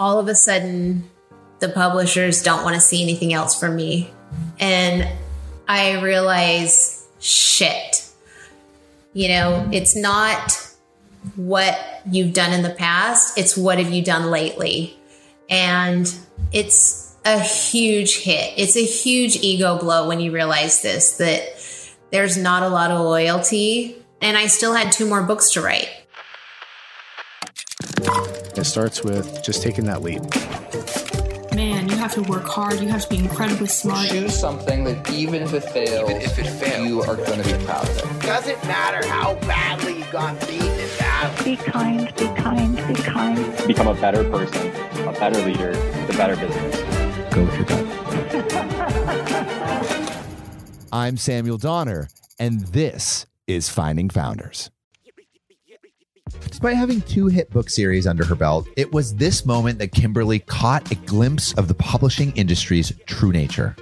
all of a sudden the publishers don't want to see anything else from me. And I realize, shit, you know, it's not what you've done in the past. It's what have you done lately? And it's a huge hit. It's a huge ego blow when you realize this, that there's not a lot of loyalty. And I still had 2 more books to write. It starts with just taking that leap. Man, you have to work hard. You have to be incredibly smart. Choose something that even if it fails, you are going to be proud of it. Doesn't matter how badly you got beaten in that. Be kind, be kind, be kind. Become a better person, a better leader, the better business. Go with your gut. I'm Samuel Donner, and this is Finding Founders. Despite having 2 hit book series under her belt, it was this moment that Kimberly caught a glimpse of the publishing industry's true nature.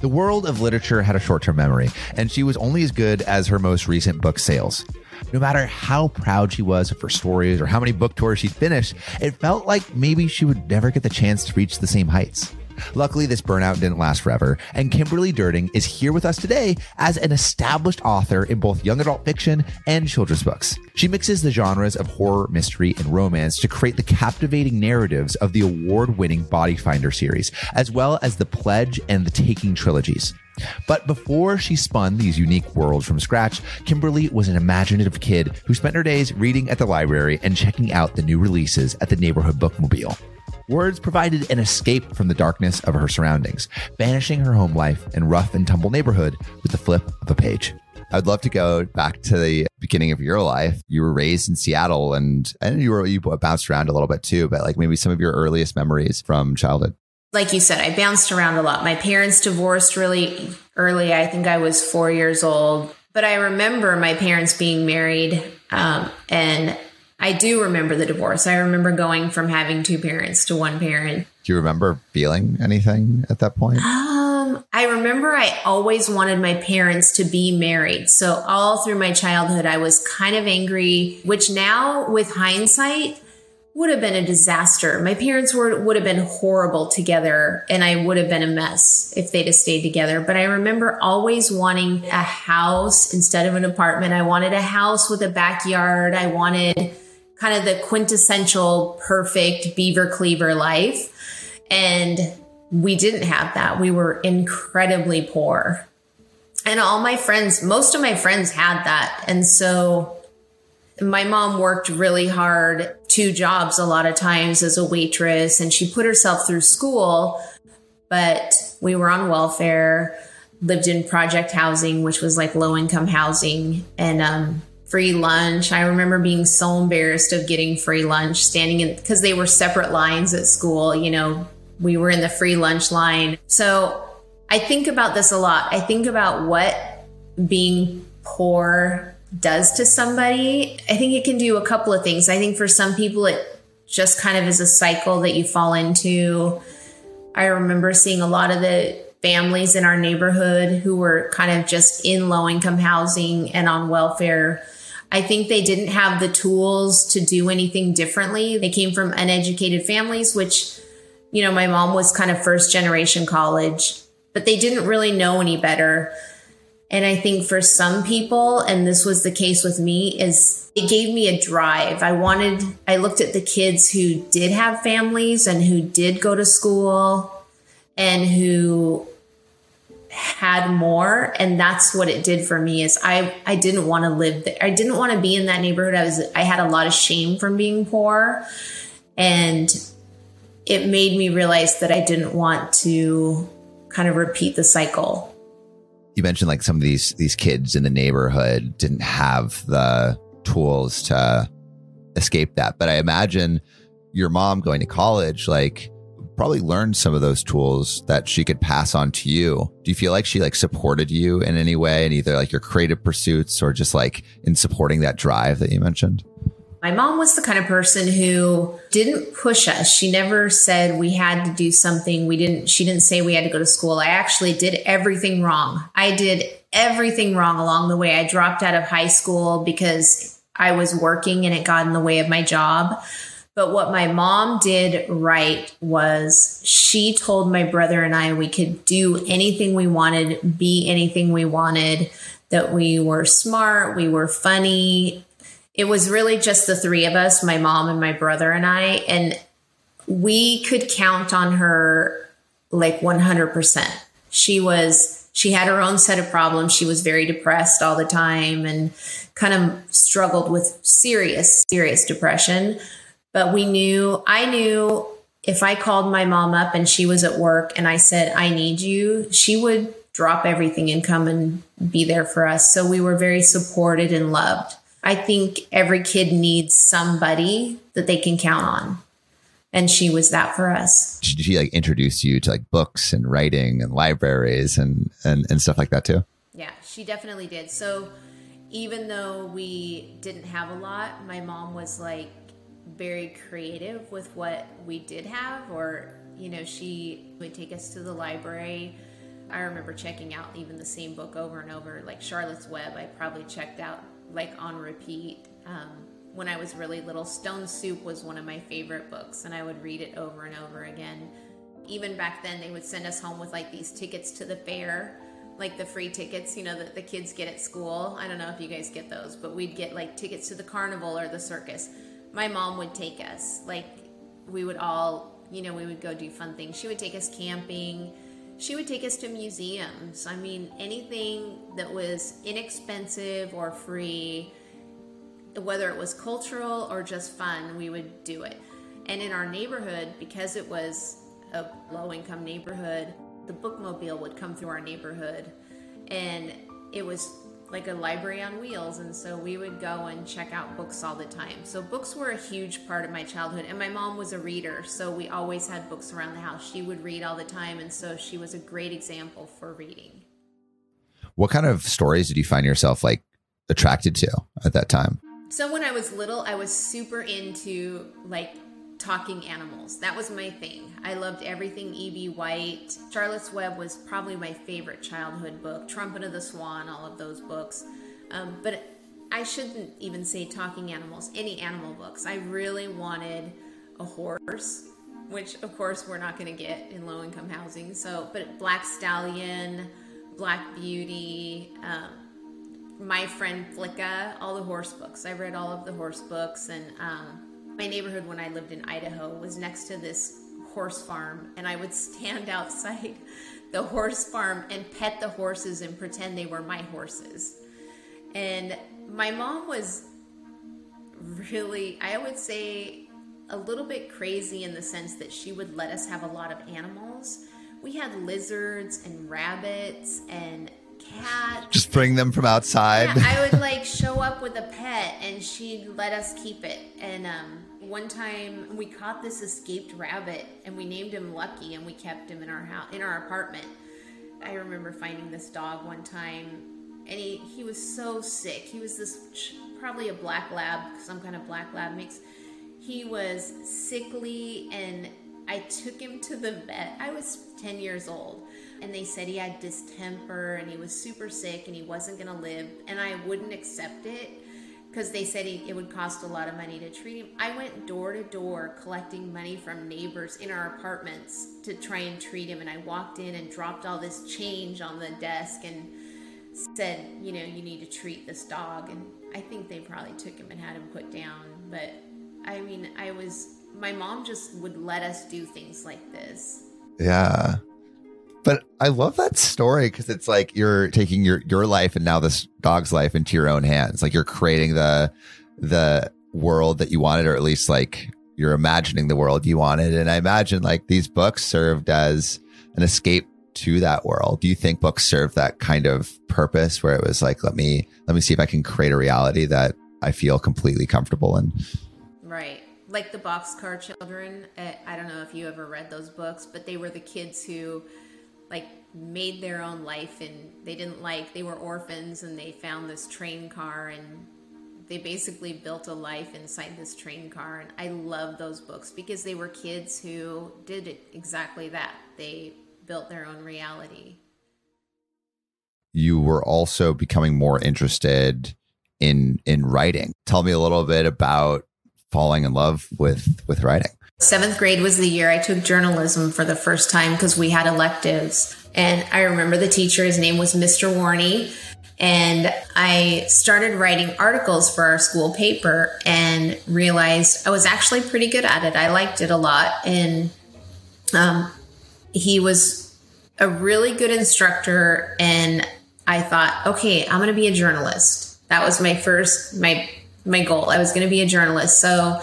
The world of literature had a short-term memory, and she was only as good as her most recent book sales. No matter how proud she was of her stories or how many book tours she'd finished, it felt like maybe she would never get the chance to reach the same heights. Luckily, this burnout didn't last forever, and Kimberly Derting is here with us today as an established author in both young adult fiction and children's books. She mixes the genres of horror, mystery, and romance to create the captivating narratives of the award-winning Body Finder series, as well as The Pledge and The Taking trilogies. But before she spun these unique worlds from scratch, Kimberly was an imaginative kid who spent her days reading at the library and checking out the new releases at the neighborhood bookmobile. Words provided an escape from the darkness of her surroundings, banishing her home life and rough and tumble neighborhood with the flip of a page. I'd love to go back to the beginning of your life. You were raised in Seattle, and you bounced around a little bit too, but like maybe some of your earliest memories from childhood. Like you said, I bounced around a lot. My parents divorced really early. I think I was 4 years old, but I remember my parents being married, and I do remember the divorce. I remember going from having 2 parents to 1 parent. Do you remember feeling anything at that point? I remember I always wanted my parents to be married. So all through my childhood, I was kind of angry, which now with hindsight would have been a disaster. My parents would have been horrible together, and I would have been a mess if they'd have stayed together. But I remember always wanting a house instead of an apartment. I wanted a house with a backyard. I wanted kind of the quintessential perfect beaver cleaver life. And we didn't have that. We were incredibly poor. And all my friends, most of my friends had that. And so my mom worked really hard, 2 jobs a lot of times as a waitress, and she put herself through school, but we were on welfare, lived in project housing, which was like low income housing, and free lunch. I remember being so embarrassed of getting free lunch, standing in, because they were separate lines at school. You know, we were in the free lunch line. So I think about this a lot. I think about what being poor does to somebody. I think it can do a couple of things. I think for some people, it just kind of is a cycle that you fall into. I remember seeing a lot of the families in our neighborhood who were kind of just in low income housing and on welfare. I think they didn't have the tools to do anything differently. They came from uneducated families, which, you know, my mom was kind of first generation college, but they didn't really know any better. And I think for some people, and this was the case with me, is it gave me a drive. I looked at the kids who did have families and who did go to school and who had more. And that's what it did for me is I didn't want to live there. I didn't want to be in that neighborhood. I had a lot of shame from being poor, and it made me realize that I didn't want to kind of repeat the cycle. You mentioned like some of these kids in the neighborhood didn't have the tools to escape that. But I imagine your mom going to college, like, probably learned some of those tools that she could pass on to you. Do you feel like she like supported you in any way in either like your creative pursuits or just like in supporting that drive that you mentioned? My mom was the kind of person who didn't push us. She never said we had to do something. She didn't say we had to go to school. I actually did everything wrong. I did everything wrong along the way. I dropped out of high school because I was working and it got in the way of my job. But what my mom did right was she told my brother and I we could do anything we wanted, be anything we wanted, that we were smart, we were funny. It was really just the three of us, my mom and my brother and I, and we could count on her like 100%. She had her own set of problems. She was very depressed all the time and kind of struggled with serious, serious depression. But I knew if I called my mom up and she was at work and I said, I need you, she would drop everything and come and be there for us. So we were very supported and loved. I think every kid needs somebody that they can count on. And she was that for us. Did she introduce you to books and writing and libraries and stuff like that too? Yeah, she definitely did. So even though we didn't have a lot, my mom was very creative with what we did have, or, she would take us to the library. I remember checking out even the same book over and over, like Charlotte's Web. I probably checked out on repeat. When I was really little, Stone Soup was one of my favorite books, and I would read it over and over again. Even back then, they would send us home with these tickets to the fair, the free tickets, that the kids get at school. I don't know if you guys get those, but we'd get tickets to the carnival or the circus. My mom would take us, we would all, we would go do fun things. She would take us camping. She would take us to museums. I mean, anything that was inexpensive or free, whether it was cultural or just fun, we would do it. And in our neighborhood, because it was a low-income neighborhood, the bookmobile would come through our neighborhood, and it was like a library on wheels. And so we would go and check out books all the time. So books were a huge part of my childhood, and my mom was a reader, so we always had books around the house. She would read all the time, and so she was a great example for reading. What kind of stories did you find yourself attracted to at that time? So when I was little, I was super into talking animals. That was my thing. I loved everything E.B. White. Charlotte's Web was probably my favorite childhood book. Trumpet of the Swan, all of those books. But I shouldn't even say talking animals, any animal books. I really wanted a horse, which of course we're not going to get in low-income housing. But Black Stallion, Black Beauty, My Friend Flicka, all the horse books. I read all of the horse books. And my neighborhood when I lived in Idaho was next to this horse farm. And I would stand outside the horse farm and pet the horses and pretend they were my horses. And my mom was really, I would say, a little bit crazy in the sense that she would let us have a lot of animals. We had lizards and rabbits and cats. Just bring them from outside. Yeah, I would show up with a pet and she'd let us keep it. And one time we caught this escaped rabbit and we named him Lucky, and we kept him in our house, in our apartment. I remember finding this dog one time, and he was so sick. He was probably a black lab, some kind of black lab mix. He was sickly, and I took him to the vet. I was 10 years old. And they said he had distemper and he was super sick and he wasn't going to live. And I wouldn't accept it because they said it would cost a lot of money to treat him. I went door to door collecting money from neighbors in our apartments to try and treat him. And I walked in and dropped all this change on the desk and said, you need to treat this dog. And I think they probably took him and had him put down. But I mean, my mom just would let us do things like this. Yeah. But I love that story because it's you're taking your life and now this dog's life into your own hands. You're creating the world that you wanted, or at least you're imagining the world you wanted. And I imagine these books served as an escape to that world. Do you think books served that kind of purpose where it was let me see if I can create a reality that I feel completely comfortable in? Right. Like the Boxcar Children. I don't know if you ever read those books, but they were the kids who made their own life, and they were orphans, and they found this train car and they basically built a life inside this train car. And I love those books because they were kids who did exactly that. They built their own reality. You were also becoming more interested in writing. Tell me a little bit about falling in love with writing. 7th grade was the year I took journalism for the first time because we had electives. And I remember the teacher, his name was Mr. Warney. And I started writing articles for our school paper and realized I was actually pretty good at it. I liked it a lot. And he was a really good instructor. And I thought, okay, I'm going to be a journalist. That was my first, my goal. I was going to be a journalist. So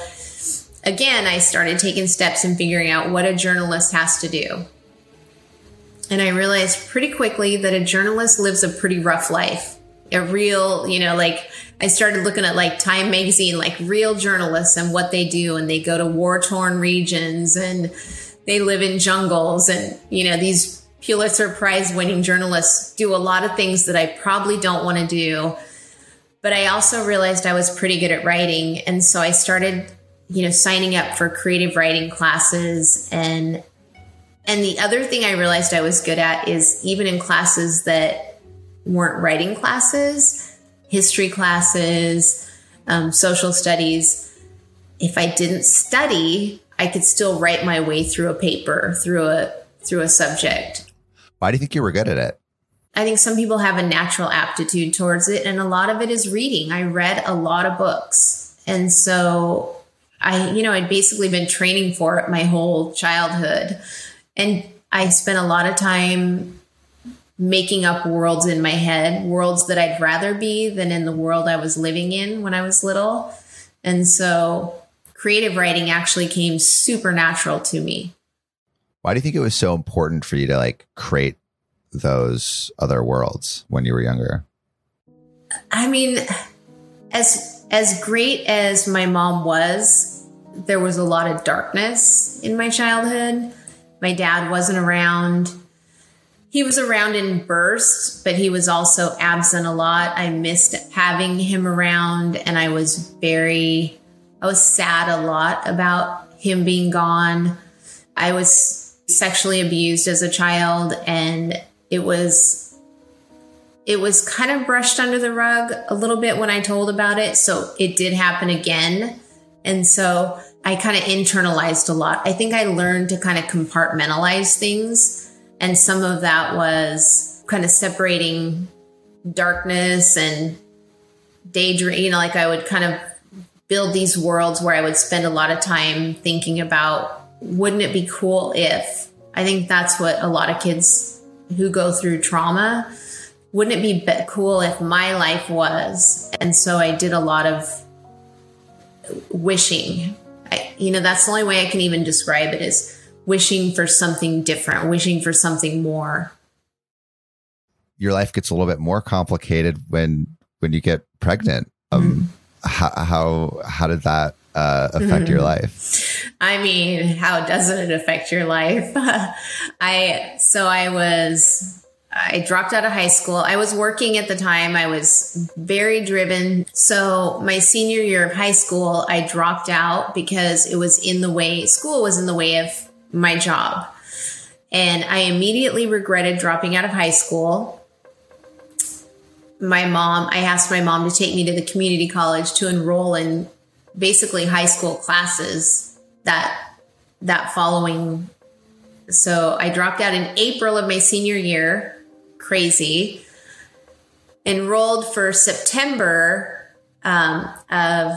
again, I started taking steps and figuring out what a journalist has to do. And I realized pretty quickly that a journalist lives a pretty rough life. A real, I started looking at Time magazine, real journalists and what they do. And they go to war-torn regions and they live in jungles. And, these Pulitzer Prize winning journalists do a lot of things that I probably don't want to do. But I also realized I was pretty good at writing. And so I started, signing up for creative writing classes. And the other thing I realized I was good at is even in classes that weren't writing classes, history classes, social studies, if I didn't study, I could still write my way through a paper, through a subject. Why do you think you were good at it? I think some people have a natural aptitude towards it. And a lot of it is reading. I read a lot of books. And so I'd basically been training for it my whole childhood. And I spent a lot of time making up worlds in my head, worlds that I'd rather be than in the world I was living in when I was little. And so creative writing actually came supernatural to me. Why do you think it was so important for you to create those other worlds when you were younger? I mean, as great as my mom was, there was a lot of darkness in my childhood. My dad wasn't around. He was around in bursts, but he was also absent a lot. I missed having him around, and I was sad a lot about him being gone. I was sexually abused as a child, and it was kind of brushed under the rug a little bit when I told about it. So it did happen again. And so I kind of internalized a lot. I think I learned to kind of compartmentalize things. And some of that was kind of separating darkness and daydream. I would kind of build these worlds where I would spend a lot of time thinking about, wouldn't it be cool if? I think that's what a lot of kids who go through trauma, wouldn't it be cool if my life was? And so I did a lot of wishing. That's the only way I can even describe it, is wishing for something different, wishing for something more. Your life gets a little bit more complicated when you get pregnant. How did that affect your life? I mean, how doesn't it affect your life? I dropped out of high school. I was working at the time. I was very driven. So my senior year of high school, I dropped out because it was in the way, school was in the way of my job. And I immediately regretted dropping out of high school. I asked my mom to take me to the community college to enroll in basically high school classes that following. So I dropped out in April of my senior year. Crazy. Enrolled for September of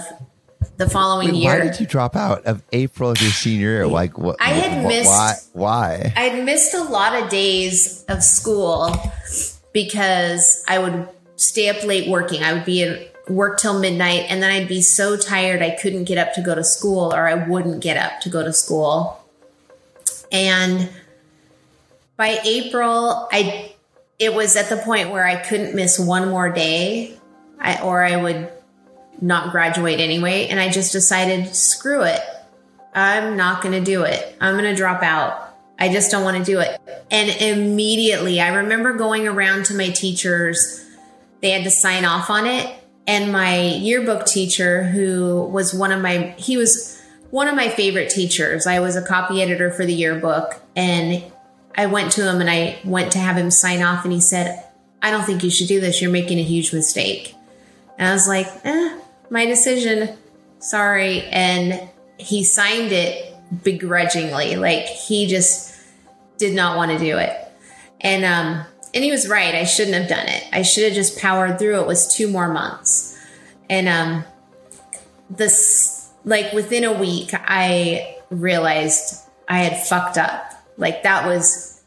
the following year. Why did you drop out of April of your senior year? Why? I had missed a lot of days of school because I would stay up late working. I would be at work till midnight, and then I'd be so tired I couldn't get up to go to school, or I wouldn't get up to go to school. And by April, it was at the point where I couldn't miss one more day, or I would not graduate anyway. And I just decided, screw it. I'm not going to do it. I'm going to drop out. I just don't want to do it. And immediately, I remember going around to my teachers. They had to sign off on it. And my yearbook teacher, who was one of my favorite teachers. I was a copy editor for the yearbook, and I went to him and I went to have him sign off, and he said, "I don't think you should do this. You're making a huge mistake." And I was like, my decision. sorry. And he signed it begrudgingly. Like, he just did not want to do it. And he was right. I shouldn't have done it. I should have just powered through. It was 2 more months. And, within a week, I realized I had fucked up. Like, that was,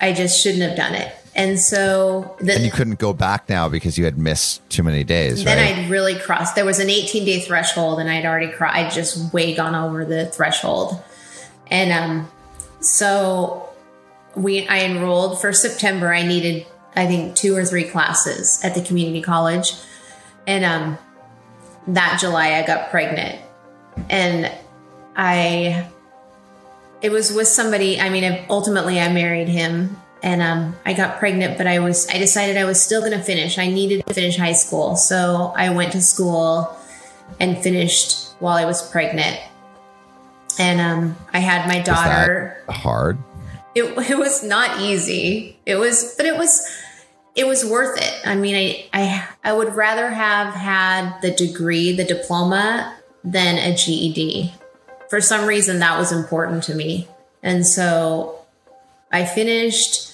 I just shouldn't have done it. And so then you couldn't go back now because you had missed too many days. Then I'd really crossed. There was an 18-day threshold, and I'd already crossed. I'd just way gone over the threshold. And I enrolled for September. I needed, I think, 2 or 3 classes at the community college. And that July, I got pregnant, and it was with somebody. I mean, ultimately, I married him. And I got pregnant, but I decided I was still going to finish. I needed to finish high school. So I went to school and finished while I was pregnant. And I had my daughter. Was that hard? It was not easy. It was worth it. I mean, I would rather have had the degree, the diploma, than a GED. For some reason, that was important to me. And so I finished,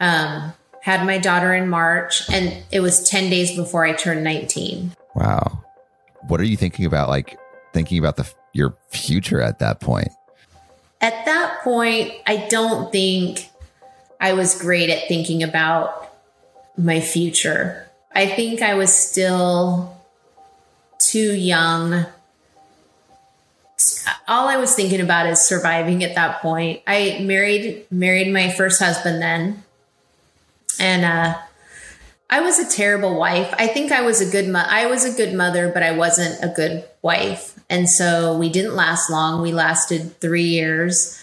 had my daughter in March, and it was 10 days before I turned 19. Wow. What are you thinking about? Like, thinking about your future at that point? At that point, I don't think I was great at thinking about my future. I think I was still too young. All I was thinking about is surviving at that point. I married my first husband then. And I was a terrible wife. I think I was a good mother, but I wasn't a good wife. And so we didn't last long. We lasted 3 years.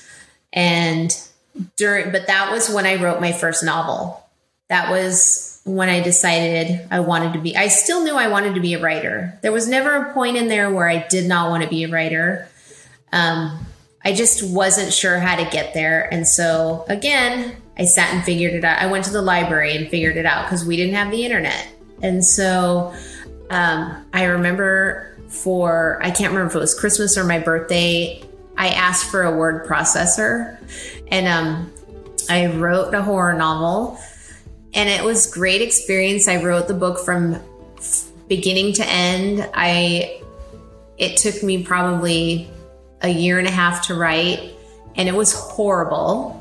And but that was when I wrote my first novel. That was when I decided I still knew I wanted to be a writer. There was never a point in there where I did not want to be a writer. I just wasn't sure how to get there. And so again, I sat and figured it out. I went to the library and figured it out because we didn't have the internet. And so, I remember I can't remember if it was Christmas or my birthday, I asked for a word processor, and, I wrote a horror novel, and it was a great experience. I wrote the book from beginning to end. It took me probably a year and a half to write, and it was horrible.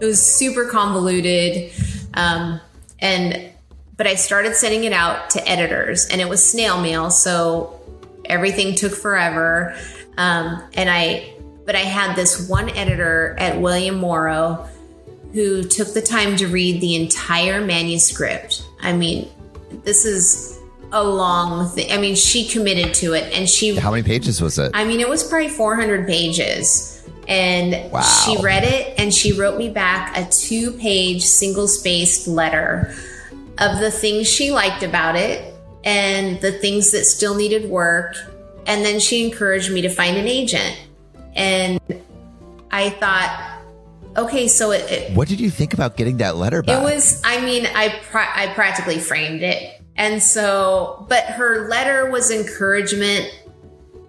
It was super convoluted. But I started sending it out to editors, and it was snail mail. So everything took forever. But I had this one editor at William Morrow who took the time to read the entire manuscript. I mean, this is a long thing. I mean, she committed to it, and she... How many pages was it? I mean, it was probably 400 pages. And wow. She read it, and she wrote me back a 2-page single-spaced letter of the things she liked about it and the things that still needed work. And then she encouraged me to find an agent. And I thought, okay, so what did you think about getting that letter back? It was... I mean, I practically framed it. And so, but her letter was encouragement.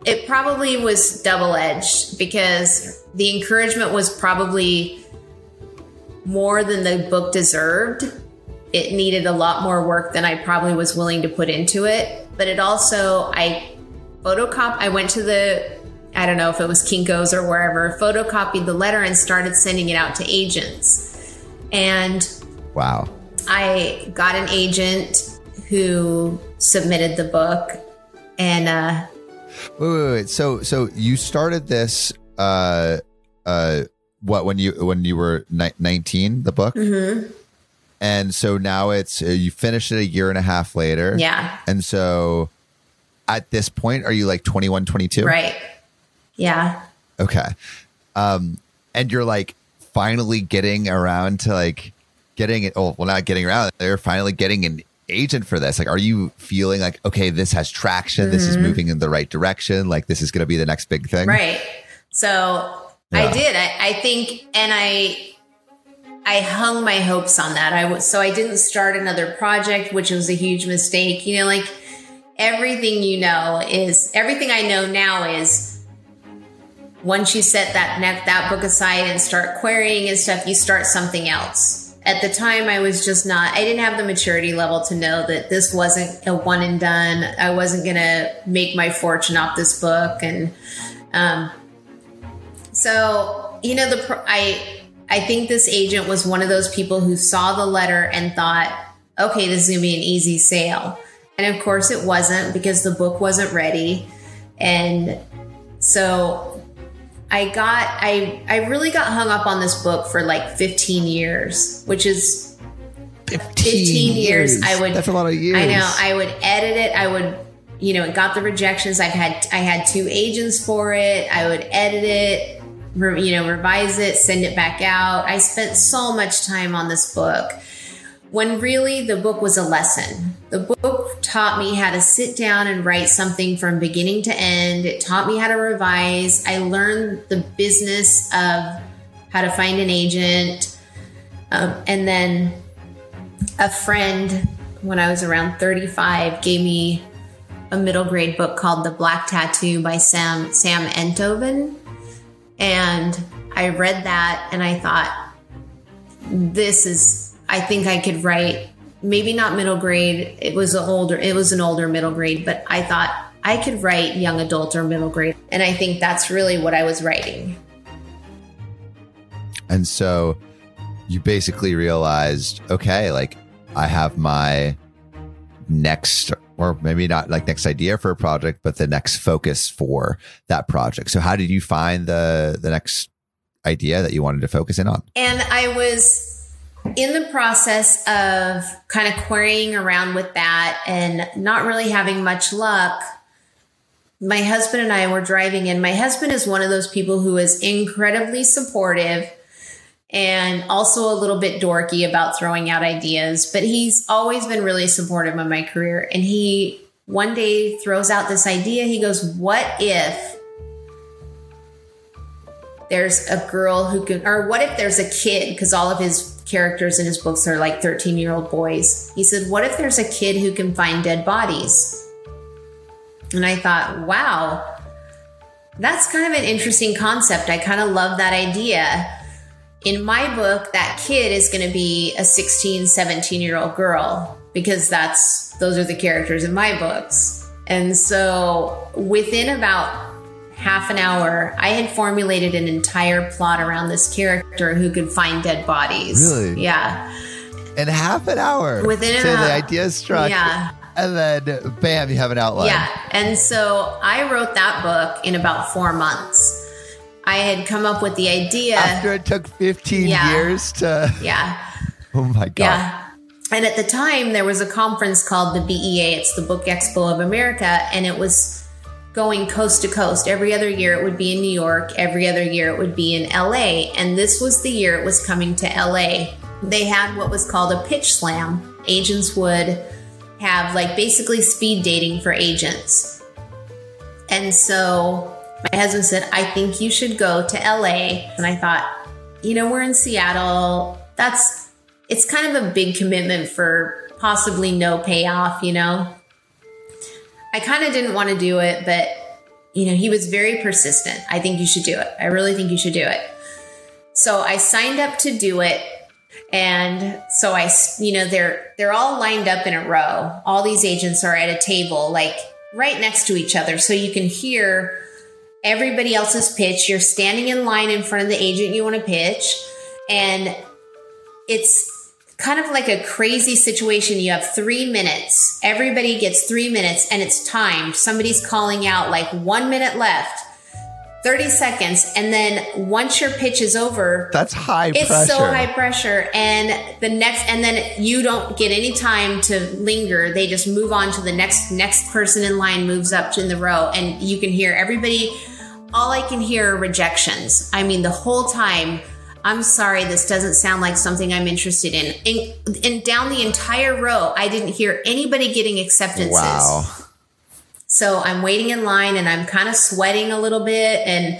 It probably was double-edged, because the encouragement was probably more than the book deserved. It needed a lot more work than I probably was willing to put into it. But it also, I went to I don't know if it was Kinko's or wherever, photocopied the letter and started sending it out to agents. And wow, I got an agent who submitted the book. And wait. So you started this when you were 19, the book? Mm-hmm. And so now it's you finished it a year and a half later. Yeah. And so at this point, are you like 21, 22? Right. Yeah. Okay. And you're like finally getting around to like getting it. Oh, well, not getting around. They're finally getting an agent for this. Like, are you feeling like, okay, this has traction, mm-hmm. this is moving in the right direction, like this is going to be the next big thing, right? So yeah. I hung my hopes on that. So I didn't start another project, which was a huge mistake. You know, like everything you know is, everything I know now is, once you set that book aside and start querying and stuff, you start something else. At the time, I was just I didn't have the maturity level to know that this wasn't a one and done. I wasn't going to make my fortune off this book. And so, you know, I think this agent was one of those people who saw the letter and thought, okay, this is going to be an easy sale. And of course it wasn't, because the book wasn't ready. And so I really got hung up on this book for like 15 years, which is 15 years. That's a lot of years. I know. I would edit it. I would, you know, it got the rejections. I had two agents for it. I would edit it, revise it, send it back out. I spent so much time on this book, when really the book was a lesson. The book taught me how to sit down and write something from beginning to end. It taught me how to revise. I learned the business of how to find an agent. And then a friend, when I was around 35, gave me a middle grade book called The Black Tattoo by Sam Enthoven. And I read that and I thought, I think I could write, maybe not middle grade. It was an older middle grade, but I thought I could write young adult or middle grade. And I think that's really what I was writing. And so you basically realized, okay, like I have my next, or maybe not like next idea for a project, but the next focus for that project. So how did you find the next idea that you wanted to focus in on? And I was in the process of kind of querying around with that and not really having much luck. My husband and I were driving in. My husband is one of those people who is incredibly supportive and also a little bit dorky about throwing out ideas, but he's always been really supportive of my career. And he one day throws out this idea. He goes, what if there's a girl who can, or what if there's a kid? Because all of his characters in his books are like 13-year-old boys. He said, what if there's a kid who can find dead bodies? And I thought, wow, that's kind of an interesting concept. I kind of love that idea. In my book, that kid is going to be a 16, 17-year-old girl, because those are the characters in my books. And so within about half an hour, I had formulated an entire plot around this character who could find dead bodies. Really? Yeah. In half an hour? Within an hour. So the idea struck. Yeah. And then, bam, you have an outline. Yeah. And so I wrote that book in about 4 months. I had come up with the idea. After it took 15 years to... Yeah. Oh, my God. Yeah. And at the time, there was a conference called the BEA. It's the Book Expo of America. And it was going coast to coast. Every other year it would be in New York. Every other year it would be in LA. And this was the year it was coming to LA. They had what was called a pitch slam. Agents would have like basically speed dating for agents. And so my husband said, I think you should go to LA. And I thought, you know, we're in Seattle. It's kind of a big commitment for possibly no payoff, you know? I kind of didn't want to do it, but, you know, he was very persistent. I think you should do it. I really think you should do it. So I signed up to do it. And so I, you know, they're all lined up in a row. All these agents are at a table, like right next to each other. So you can hear everybody else's pitch. You're standing in line in front of the agent you want to pitch. And it's kind of like a crazy situation. You have 3 minutes. Everybody gets 3 minutes and it's timed. Somebody's calling out like 1 minute left, 30 seconds. And then once your pitch is over, that's high pressure. It's so high pressure. And then you don't get any time to linger. They just move on to the next person in line, moves up in the row, and you can hear everybody. All I can hear are rejections. I mean, the whole time. I'm sorry, this doesn't sound like something I'm interested in. And down the entire row, I didn't hear anybody getting acceptances. Wow. So I'm waiting in line and I'm kind of sweating a little bit. And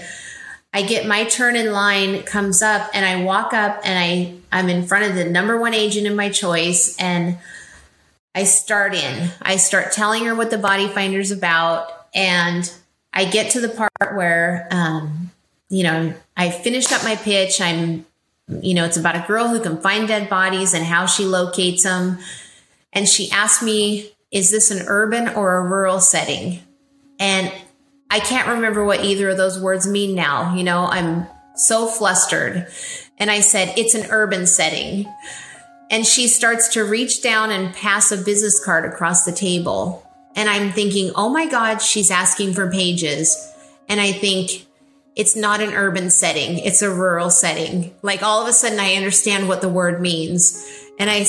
I get my turn in line, comes up, and I walk up and I'm in front of the number one agent in my choice. And I start telling her what the Body Finder's about. And I get to the part where, I finished up my pitch. It's about a girl who can find dead bodies and how she locates them. And she asked me, is this an urban or a rural setting? And I can't remember what either of those words mean now. I'm so flustered. And I said, it's an urban setting. And she starts to reach down and pass a business card across the table. And I'm thinking, oh my God, she's asking for pages. And I think, it's not an urban setting. It's a rural setting. Like all of a sudden I understand what the word means. And I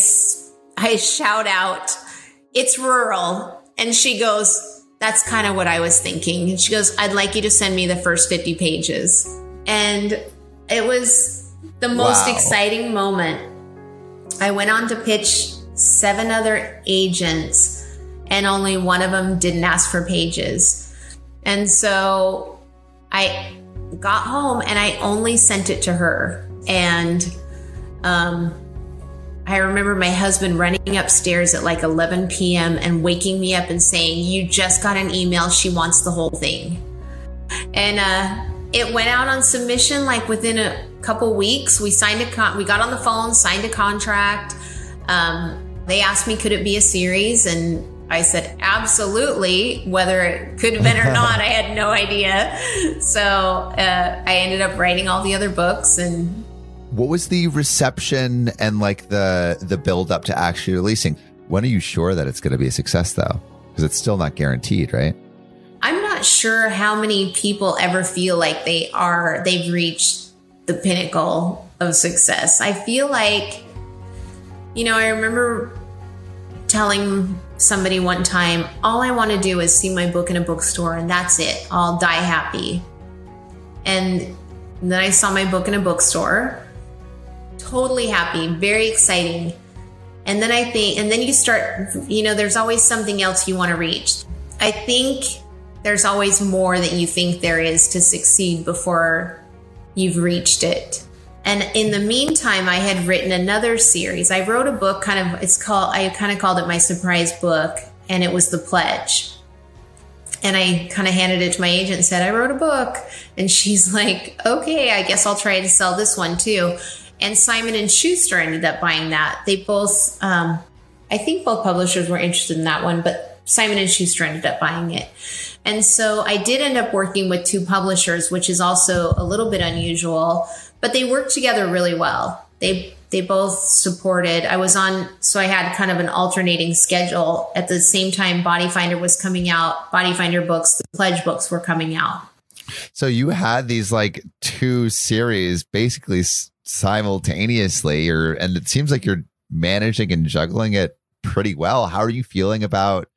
shout out, it's rural. And she goes, that's kind of what I was thinking. And she goes, I'd like you to send me the first 50 pages. And it was the most exciting moment. I went on to pitch 7 other agents and only one of them didn't ask for pages. And so I got home and I only sent it to her. And I remember my husband running upstairs at like 11 p.m. and waking me up and saying, you just got an email. She wants the whole thing. And it went out on submission like within a couple weeks. We signed we got on the phone, signed a contract. They asked me, could it be a series? And I said, absolutely. Whether it could have been or not, I had no idea. So I ended up writing all the other books. And what was the reception and like the build up to actually releasing? When are you sure that it's going to be a success, though? Because it's still not guaranteed, right? I'm not sure how many people ever feel like they've reached the pinnacle of success. I feel like, I remember telling somebody one time, all I want to do is see my book in a bookstore and that's it. I'll die happy. And then I saw my book in a bookstore, totally happy, very exciting. And then then you start, there's always something else you want to reach. I think there's always more that you think there is to succeed before you've reached it. And in the meantime, I had written another series. I wrote a book, I kind of called it my surprise book, and it was The Pledge. And I kind of handed it to my agent and said, I wrote a book. And she's like, okay, I guess I'll try to sell this one too. And Simon and Schuster ended up buying that. They both, I think both publishers were interested in that one, but Simon and Schuster ended up buying it. And so I did end up working with 2 publishers, which is also a little bit unusual, but they worked together really well. They both supported. I had kind of an alternating schedule. At the same time, Body Finder was coming out, Body Finder books, the Pledge books were coming out. So you had these like 2 series basically simultaneously, and it seems like you're managing and juggling it pretty well. How are you feeling about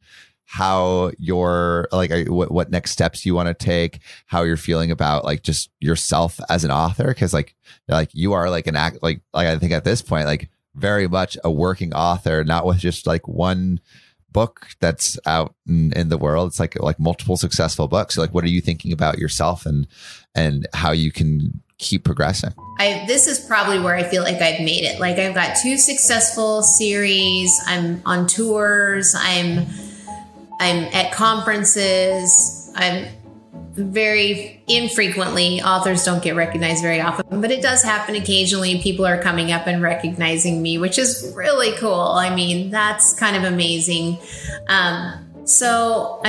how your what next steps you want to take, how you're feeling about like just yourself as an author? Cause like you are like an act, like I think at this point, like very much a working author, not with just like one book that's out in the world. It's like multiple successful books. So, like, what are you thinking about yourself and how you can keep progressing? This is probably where I feel like I've made it. Like I've got 2 successful series. I'm on tours. I'm at conferences. I'm very infrequently. Authors don't get recognized very often, but it does happen occasionally. People are coming up and recognizing me, which is really cool. I mean, that's kind of amazing. So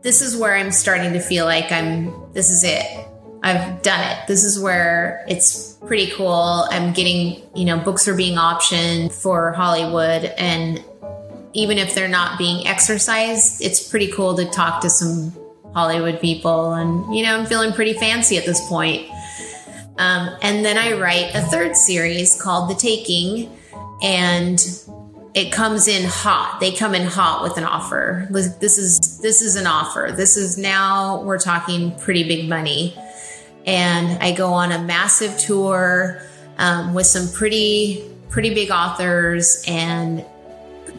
this is where I'm starting to feel like this is it. I've done it. This is where it's pretty cool. I'm getting, books are being optioned for Hollywood, and even if they're not being exercised, it's pretty cool to talk to some Hollywood people. And, I'm feeling pretty fancy at this point. And then I write a 3rd series called The Taking, and it comes in hot. They come in hot with an offer. This is an offer. This is now we're talking pretty big money. And I go on a massive tour with some pretty big authors, and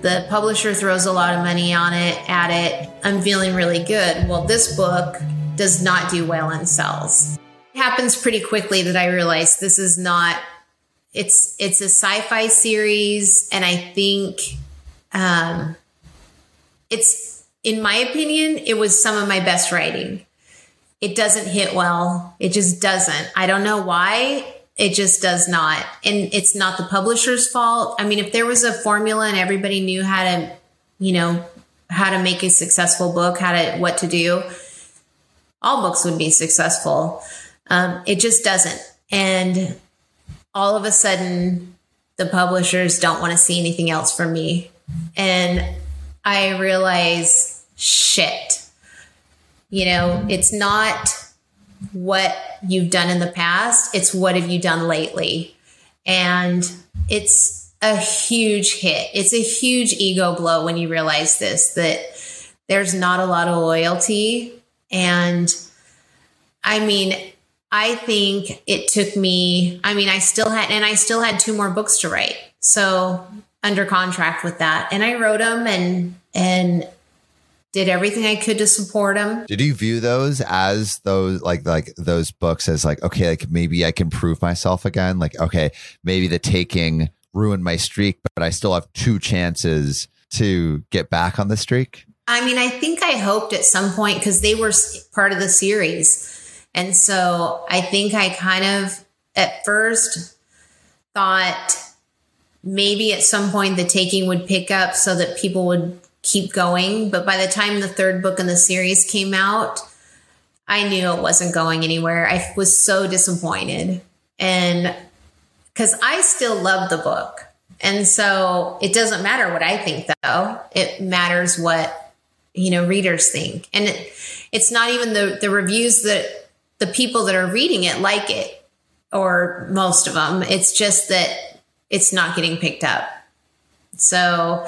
the publisher throws a lot of money at it. I'm feeling really good. Well, this book does not do well and sells. It happens pretty quickly that I realize this is not, it's a sci-fi series. And I think It's, in my opinion, it was some of my best writing. It doesn't hit well. It just doesn't. I don't know why. It just does not. And it's not the publisher's fault. I mean, if there was a formula and everybody knew how to, you know, how to make a successful book, what to do, all books would be successful. It just doesn't. And all of a sudden, the publishers don't want to see anything else from me. And I realize, shit, you know, it's not what you've done in the past. It's what have you done lately? And it's a huge hit. It's a huge ego blow when you realize this, that there's not a lot of loyalty. And I mean, I think it took me, I still had 2 more books to write. So under contract with that. And I wrote them and did everything I could to support them. Did you view those as those books as maybe I can prove myself again? Maybe The Taking ruined my streak, but I still have 2 chances to get back on the streak. I mean, I think I hoped at some point because they were part of the series. And so I think I kind of at first thought maybe at some point The Taking would pick up so that people would keep going. But by the time the 3rd book in the series came out, I knew it wasn't going anywhere. I was so disappointed. And because I still love the book. And so it doesn't matter what I think, though. It matters what, readers think. And it's not even the reviews that the people that are reading it like it, or most of them. It's just that it's not getting picked up. So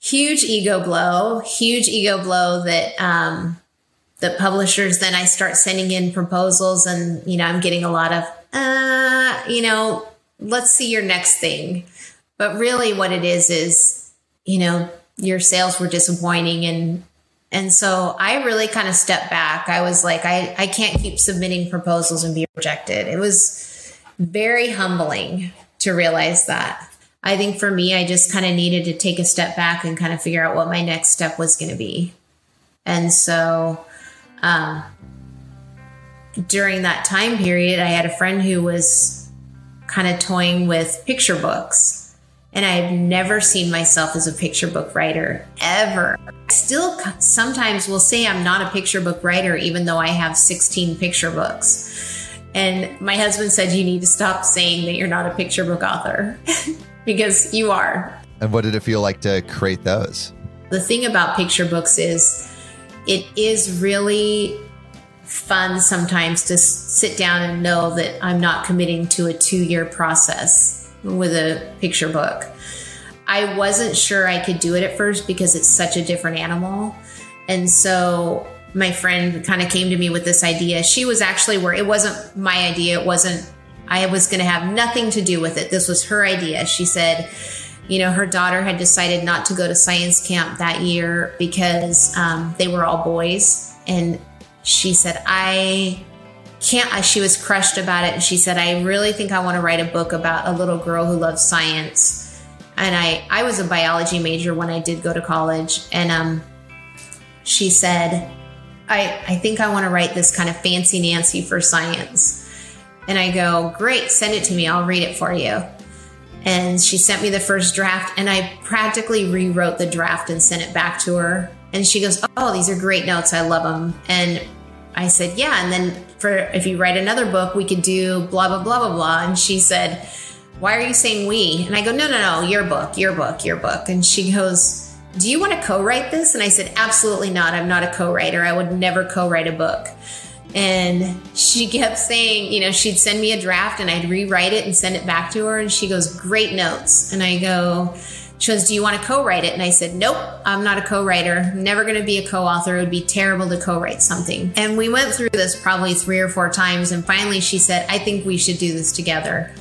huge ego blow that the publishers, then I start sending in proposals and, I'm getting a lot of, let's see your next thing. But really what it is, your sales were disappointing. And so I really kind of stepped back. I was like, I can't keep submitting proposals and be rejected. It was very humbling to realize that. I think for me, I just kind of needed to take a step back and kind of figure out what my next step was going to be. And so during that time period, I had a friend who was kind of toying with picture books. And I've never seen myself as a picture book writer, ever. I still sometimes will say I'm not a picture book writer, even though I have 16 picture books. And my husband said, you need to stop saying that you're not a picture book author because you are. And what did it feel like to create those? The thing about picture books is it is really fun sometimes to sit down and know that I'm not committing to a 2-year process with a picture book. I wasn't sure I could do it at first because it's such a different animal. And so my friend kind of came to me with this idea. She was actually it wasn't my idea. I was going to have nothing to do with it. This was her idea. She said, her daughter had decided not to go to science camp that year because they were all boys. And she said, she was crushed about it. And she said, I really think I want to write a book about a little girl who loves science. And I was a biology major when I did go to college. And she said, I think I want to write this kind of fancy Nancy for science. And I go, great, send it to me. I'll read it for you. And she sent me the first draft. And I practically rewrote the draft and sent it back to her. And she goes, oh, these are great notes. I love them. And I said, yeah. And then if you write another book, we could do blah, blah, blah, blah, blah. And she said, why are you saying we? And I go, no, your book. And she goes, do you want to co-write this? And I said, absolutely not. I'm not a co-writer. I would never co-write a book. And she kept saying, she'd send me a draft and I'd rewrite it and send it back to her. And she goes, great notes. And I go, she goes, do you want to co-write it? And I said, nope, I'm not a co-writer. I'm never going to be a co-author. It would be terrible to co-write something. And we went through this probably 3 or 4 times. And finally she said, I think we should do this together.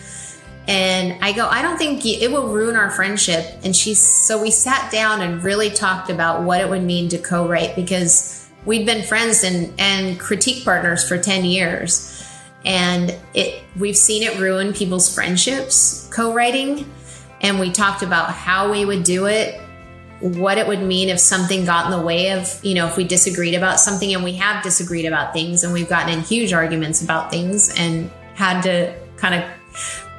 And I go, I don't think it will ruin our friendship. And so we sat down and really talked about what it would mean to co-write, because we'd been friends and critique partners for 10 years. And we've seen it ruin people's friendships, co-writing. And we talked about how we would do it, what it would mean if something got in the way of, you know, if we disagreed about something, and we have disagreed about things, and we've gotten in huge arguments about things and had to kind of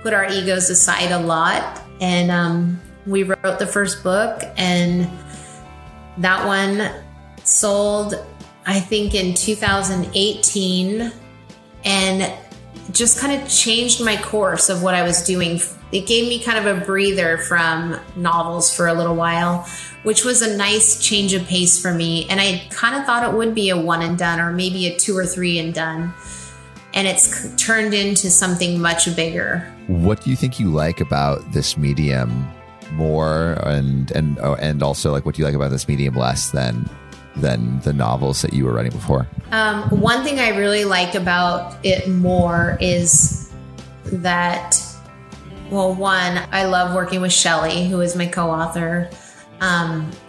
put our egos aside a lot. And we wrote the first book, and that one sold, I think, in 2018, and just kind of changed my course of what I was doing. It gave me kind of a breather from novels for a little while, which was a nice change of pace for me. And I kind of thought it would be a one and done, or maybe a 2 or 3 and done. And it's turned into something much bigger. What do you think you like about this medium more, and also, like, what do you like about this medium less than the novels that you were writing before? One thing I really like about it more is that, well, one, I love working with Shelley, who is my co-author.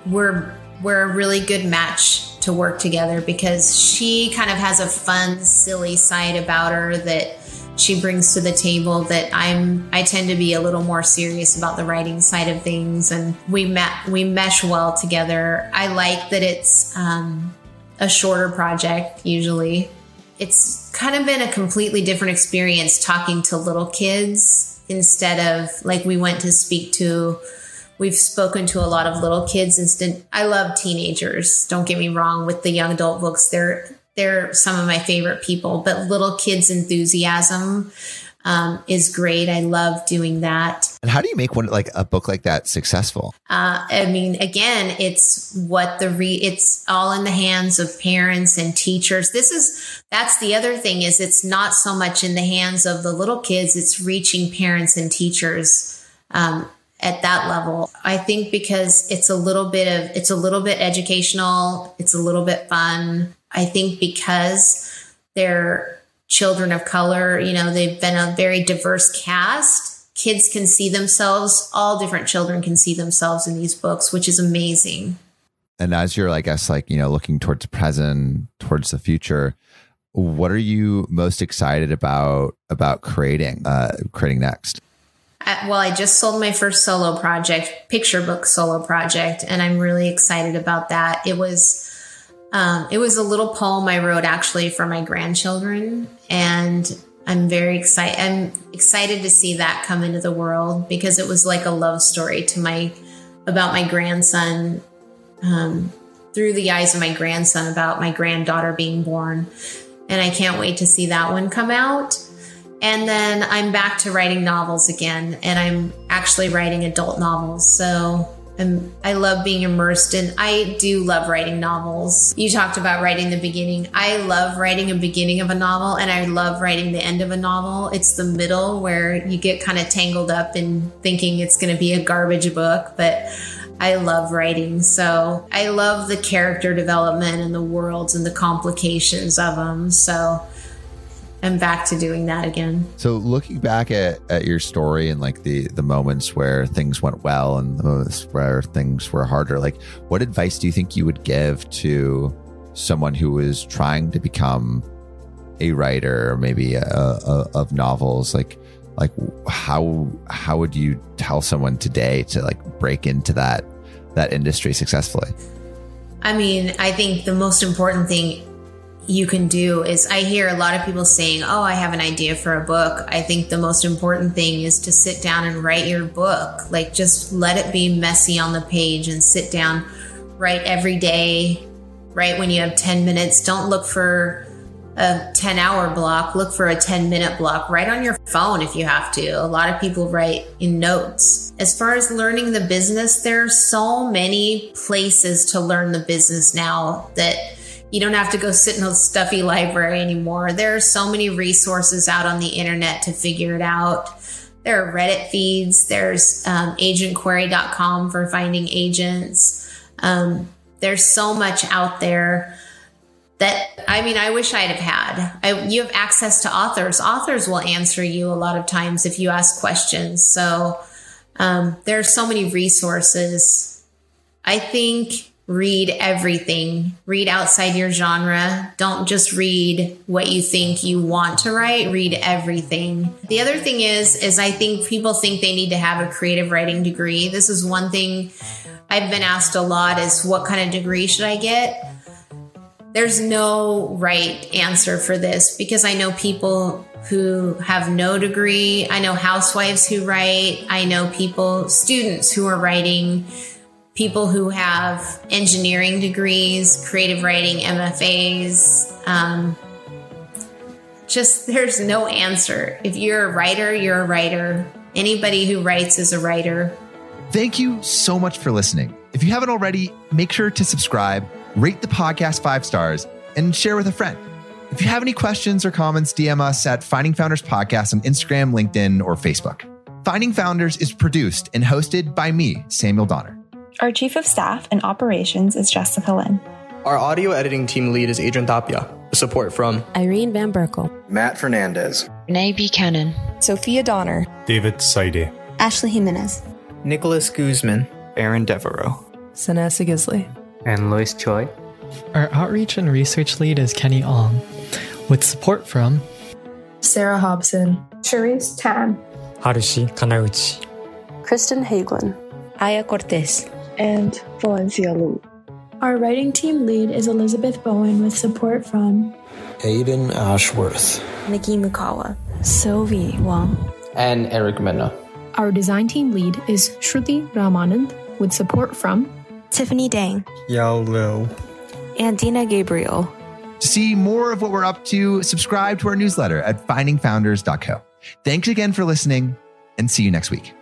We're a really good match to work together, because she kind of has a fun, silly side about her that she brings to the table that I tend to be a little more serious about the writing side of things, and we mesh well together. I like that it's a shorter project usually. It's kind of been a completely different experience talking to little kids instead of, like, we've spoken to a lot of little kids instead. I love teenagers, don't get me wrong, with the young adult books. They're some of my favorite people, but little kids' enthusiasm is great. I love doing that. And how do you make one, like, a book like that successful? I mean, again, it's all in the hands of parents and teachers. That's the other thing, is it's not so much in the hands of the little kids. It's reaching parents and teachers at that level. I think because it's a little bit educational. It's a little bit fun. I think because they're children of color, you know, they've been a very diverse cast. Kids can see themselves, all different children can see themselves in these books, which is amazing. And as you're, I guess, like, you know, looking towards the present, towards the future, what are you most excited about creating next? I just sold my first solo project, picture book solo project, and I'm really excited about that. It was a little poem I wrote actually for my grandchildren, and I'm very excited. I'm excited to see that come into the world, because it was like a love story about my grandson, through the eyes of my grandson, about my granddaughter being born. And I can't wait to see that one come out. And then I'm back to writing novels again, and I'm actually writing adult novels. So I love being immersed in. I do love writing novels. You talked about writing the beginning. I love writing a beginning of a novel, and I love writing the end of a novel. It's the middle where you get kind of tangled up in thinking it's going to be a garbage book, but I love writing. So I love the character development and the worlds and the complications of them. So I'm back to doing that again. So looking back at your story, and like the moments where things went well and the moments where things were harder, like, what advice do you think you would give to someone who is trying to become a writer, or maybe of novels? Like how would you tell someone today to, like, break into that industry successfully? I mean, I think the most important thing you can do is, I hear a lot of people saying, "Oh, I have an idea for a book." I think the most important thing is to sit down and write your book. Like, just let it be messy on the page, and sit down, write every day, write when you have 10 minutes. Don't look for a 10-hour block, look for a 10-minute block. Write on your phone if you have to. A lot of people write in notes. As far as learning the business, there are so many places to learn the business now that you don't have to go sit in a stuffy library anymore. There are so many resources out on the internet to figure it out. There are Reddit feeds. There's AgentQuery.com for finding agents. There's so much out there that, I mean, I wish I'd have had. You have access to authors. Authors will answer you a lot of times if you ask questions. So there are so many resources. I think read everything. Read outside your genre. Don't just read what you think you want to write. Read everything. The other thing is I think people think they need to have a creative writing degree. This is one thing I've been asked a lot is what kind of degree should I get? There's no right answer for this because I know people who have no degree. I know housewives who write. I know people, students who are writing, people who have engineering degrees, creative writing, MFAs. Just there's no answer. If you're a writer, you're a writer. Anybody who writes is a writer. Thank you so much for listening. If you haven't already, make sure to subscribe, rate the podcast 5 stars, and share with a friend. If you have any questions or comments, DM us at Finding Founders Podcast on Instagram, LinkedIn, or Facebook. Finding Founders is produced and hosted by me, Samuel Donner. Our Chief of Staff and Operations is Jessica Lynn. Our audio editing team lead is Adrian Tapia. With support from Irene Van Berkel, Matt Fernandez, Renee Buchanan, Sophia Donner, David Saide, Ashley Jimenez, Nicholas Guzman, Aaron Devereaux, Sanessa Gisley, and Lois Choi. Our outreach and research lead is Kenny Ong, with support from Sarah Hobson, Cherise Tan, Harushi Kanauchi, Kristen Hagelin, Aya Cortez, and Valencia Lu. Our writing team lead is Elizabeth Bowen, with support from Aiden Ashworth, Nikki Mukawa, Sylvie Wang, and Eric Mena. Our design team lead is Shruti Ramanand, with support from Tiffany Dang, Yao Liu, and Dina Gabriel. To see more of what we're up to, subscribe to our newsletter at findingfounders.co. Thanks again for listening, and see you next week.